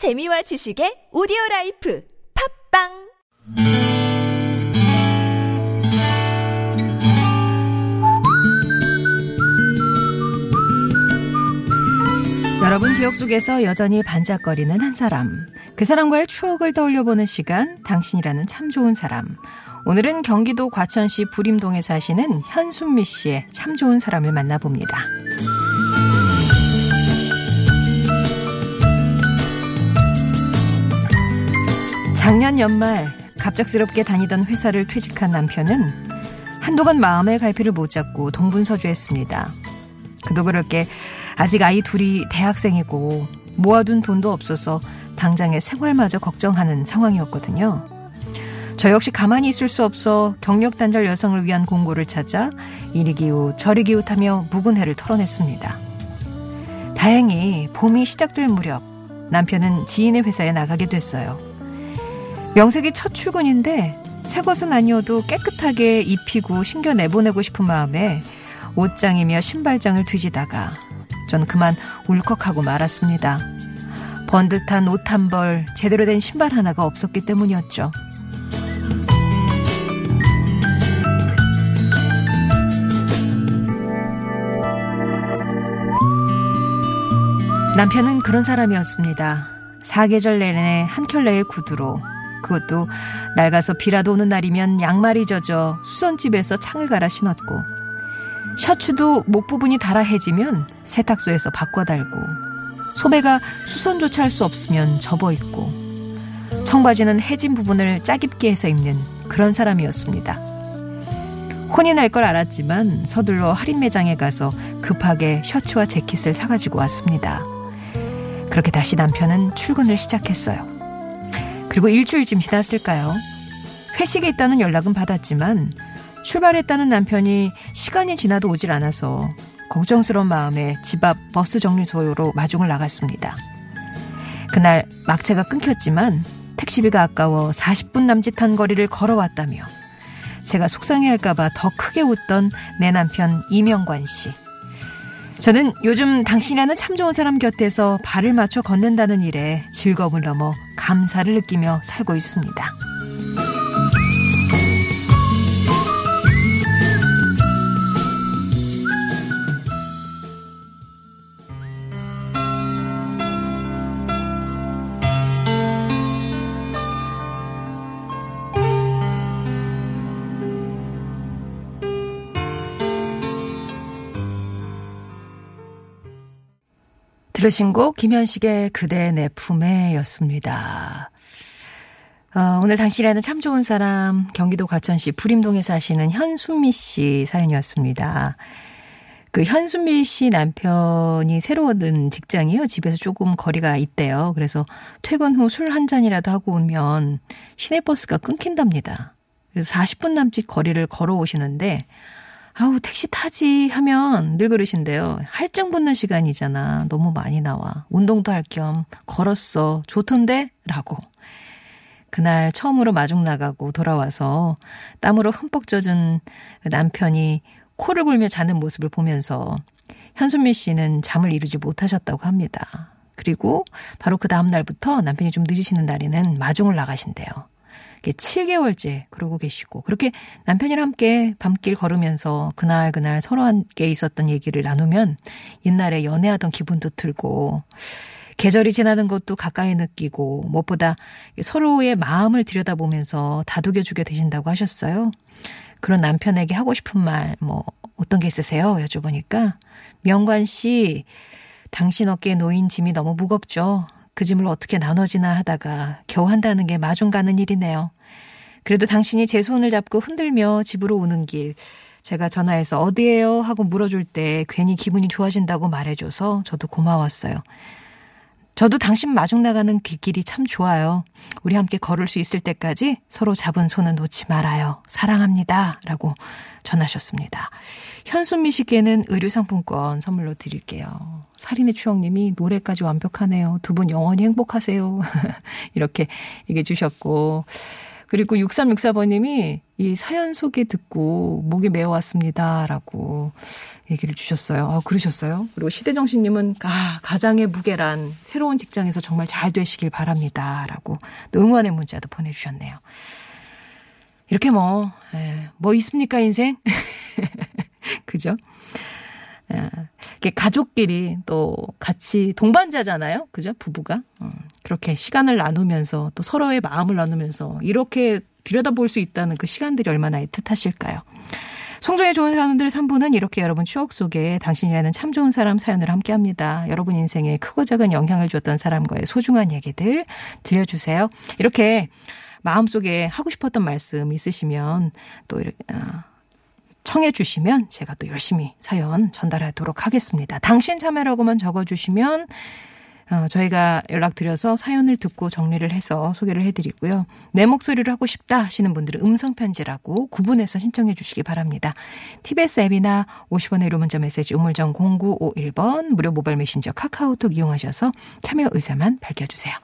재미와 지식의 오디오라이프 팝빵 여러분 기억 속에서 여전히 반짝거리는 한 사람, 그 사람과의 추억을 떠올려보는 시간, 당신이라는 참 좋은 사람. 오늘은 경기도 과천시 부림동에 사시는 현순미 씨의 참 좋은 사람을 만나봅니다. 작년 연말 갑작스럽게 다니던 회사를 퇴직한 남편은 한동안 마음의 갈피를 못 잡고 동분서주했습니다. 그도 그렇게 아직 아이 둘이 대학생이고 모아둔 돈도 없어서 당장의 생활마저 걱정하는 상황이었거든요. 저 역시 가만히 있을 수 없어 경력단절 여성을 위한 공고를 찾아 이리기웃 저리기웃 하며 묵은 해를 털어냈습니다. 다행히 봄이 시작될 무렵 남편은 지인의 회사에 나가게 됐어요. 명색이 첫 출근인데 새 것은 아니어도 깨끗하게 입히고 신겨 내보내고 싶은 마음에 옷장이며 신발장을 뒤지다가 전 그만 울컥하고 말았습니다. 번듯한 옷 한 벌, 제대로 된 신발 하나가 없었기 때문이었죠. 남편은 그런 사람이었습니다. 사계절 내내 한 켤레의 구두로, 그것도 낡아서 비라도 오는 날이면 양말이 젖어 수선집에서 창을 갈아 신었고, 셔츠도 목 부분이 달아해지면 세탁소에서 바꿔달고, 소매가 수선조차 할 수 없으면 접어입고, 청바지는 해진 부분을 짜깁게 해서 입는 그런 사람이었습니다. 혼이 날 걸 알았지만 서둘러 할인 매장에 가서 급하게 셔츠와 재킷을 사가지고 왔습니다. 그렇게 다시 남편은 출근을 시작했어요. 그리고 일주일쯤 지났을까요? 회식이 있다는 연락은 받았지만 출발했다는 남편이 시간이 지나도 오질 않아서 걱정스러운 마음에 집 앞 버스 정류소로 마중을 나갔습니다. 그날 막차가 끊겼지만 택시비가 아까워 40분 남짓한 거리를 걸어왔다며 제가 속상해할까봐 더 크게 웃던 내 남편 이명관 씨. 저는 요즘 당신이라는 참 좋은 사람 곁에서 발을 맞춰 걷는다는 일에 즐거움을 넘어 감사를 느끼며 살고 있습니다. 들으신 곡 김현식의 그대 내 품에 였습니다. 오늘 당신이라는 참 좋은 사람, 경기도 과천시 부림동에 사시는 현순미 씨 사연이었습니다. 그 현순미 씨 남편이 새로 얻은 직장이요. 집에서 조금 거리가 있대요. 그래서 퇴근 후 술 한 잔이라도 하고 오면 시내버스가 끊긴답니다. 그래서 40분 남짓 거리를 걸어오시는데 아우 택시 타지 하면 늘 그러신데요. 할증 붙는 시간이잖아. 너무 많이 나와. 운동도 할 겸 걸었어. 좋던데? 라고. 그날 처음으로 마중 나가고 돌아와서 땀으로 흠뻑 젖은 남편이 코를 골며 자는 모습을 보면서 현순미 씨는 잠을 이루지 못하셨다고 합니다. 그리고 바로 그 다음 날부터 남편이 좀 늦으시는 날에는 마중을 나가신대요. 7개월째 그러고 계시고 그렇게 남편이랑 함께 밤길 걸으면서 그날 서로 함께 있었던 얘기를 나누면 옛날에 연애하던 기분도 들고 계절이 지나는 것도 가까이 느끼고 무엇보다 서로의 마음을 들여다보면서 다독여주게 되신다고 하셨어요. 그런 남편에게 하고 싶은 말 뭐 어떤 게 있으세요? 여쭤보니까 명관 씨, 당신 어깨에 놓인 짐이 너무 무겁죠. 그 짐을 어떻게 나눠지나 하다가 겨우 한다는 게 마중 가는 일이네요. 그래도 당신이 제 손을 잡고 흔들며 집으로 오는 길 제가 전화해서 어디예요? 하고 물어줄 때 괜히 기분이 좋아진다고 말해줘서 저도 고마웠어요. 저도 당신 마중 나가는 길이 참 좋아요. 우리 함께 걸을 수 있을 때까지 서로 잡은 손은 놓지 말아요. 사랑합니다. 라고 전하셨습니다. 현순미 씨께는 의류상품권 선물로 드릴게요. 살인의 추억님이 노래까지 완벽하네요. 두 분 영원히 행복하세요. 이렇게 얘기해 주셨고 그리고 6364번님이 이 사연 소개 듣고 목이 메어왔습니다라고 얘기를 주셨어요. 아, 그러셨어요? 그리고 시대정신님은 가장의 무게란 새로운 직장에서 정말 잘 되시길 바랍니다라고 응원의 문자도 보내주셨네요. 이렇게 뭐 있습니까 인생? 그죠? 가족끼리 또 같이 동반자잖아요. 그죠? 부부가. 그렇게 시간을 나누면서 또 서로의 마음을 나누면서 이렇게 들여다볼 수 있다는 그 시간들이 얼마나 애틋하실까요. 송정의 좋은 사람들 3부는 이렇게 여러분 추억 속에 당신이라는 참 좋은 사람 사연을 함께합니다. 여러분 인생에 크고 작은 영향을 줬던 사람과의 소중한 얘기들 들려주세요. 이렇게 마음속에 하고 싶었던 말씀 있으시면 또 이렇게 청해 주시면 제가 또 열심히 사연 전달하도록 하겠습니다. 당신 참여라고만 적어주시면 저희가 연락드려서 사연을 듣고 정리를 해서 소개를 해드리고요. 내 목소리를 하고 싶다 하시는 분들은 음성편지라고 구분해서 신청해 주시기 바랍니다. TBS 앱이나 50원의 유료 문자 메시지 우물정 0951번 무료 모바일 메신저 카카오톡 이용하셔서 참여 의사만 밝혀주세요.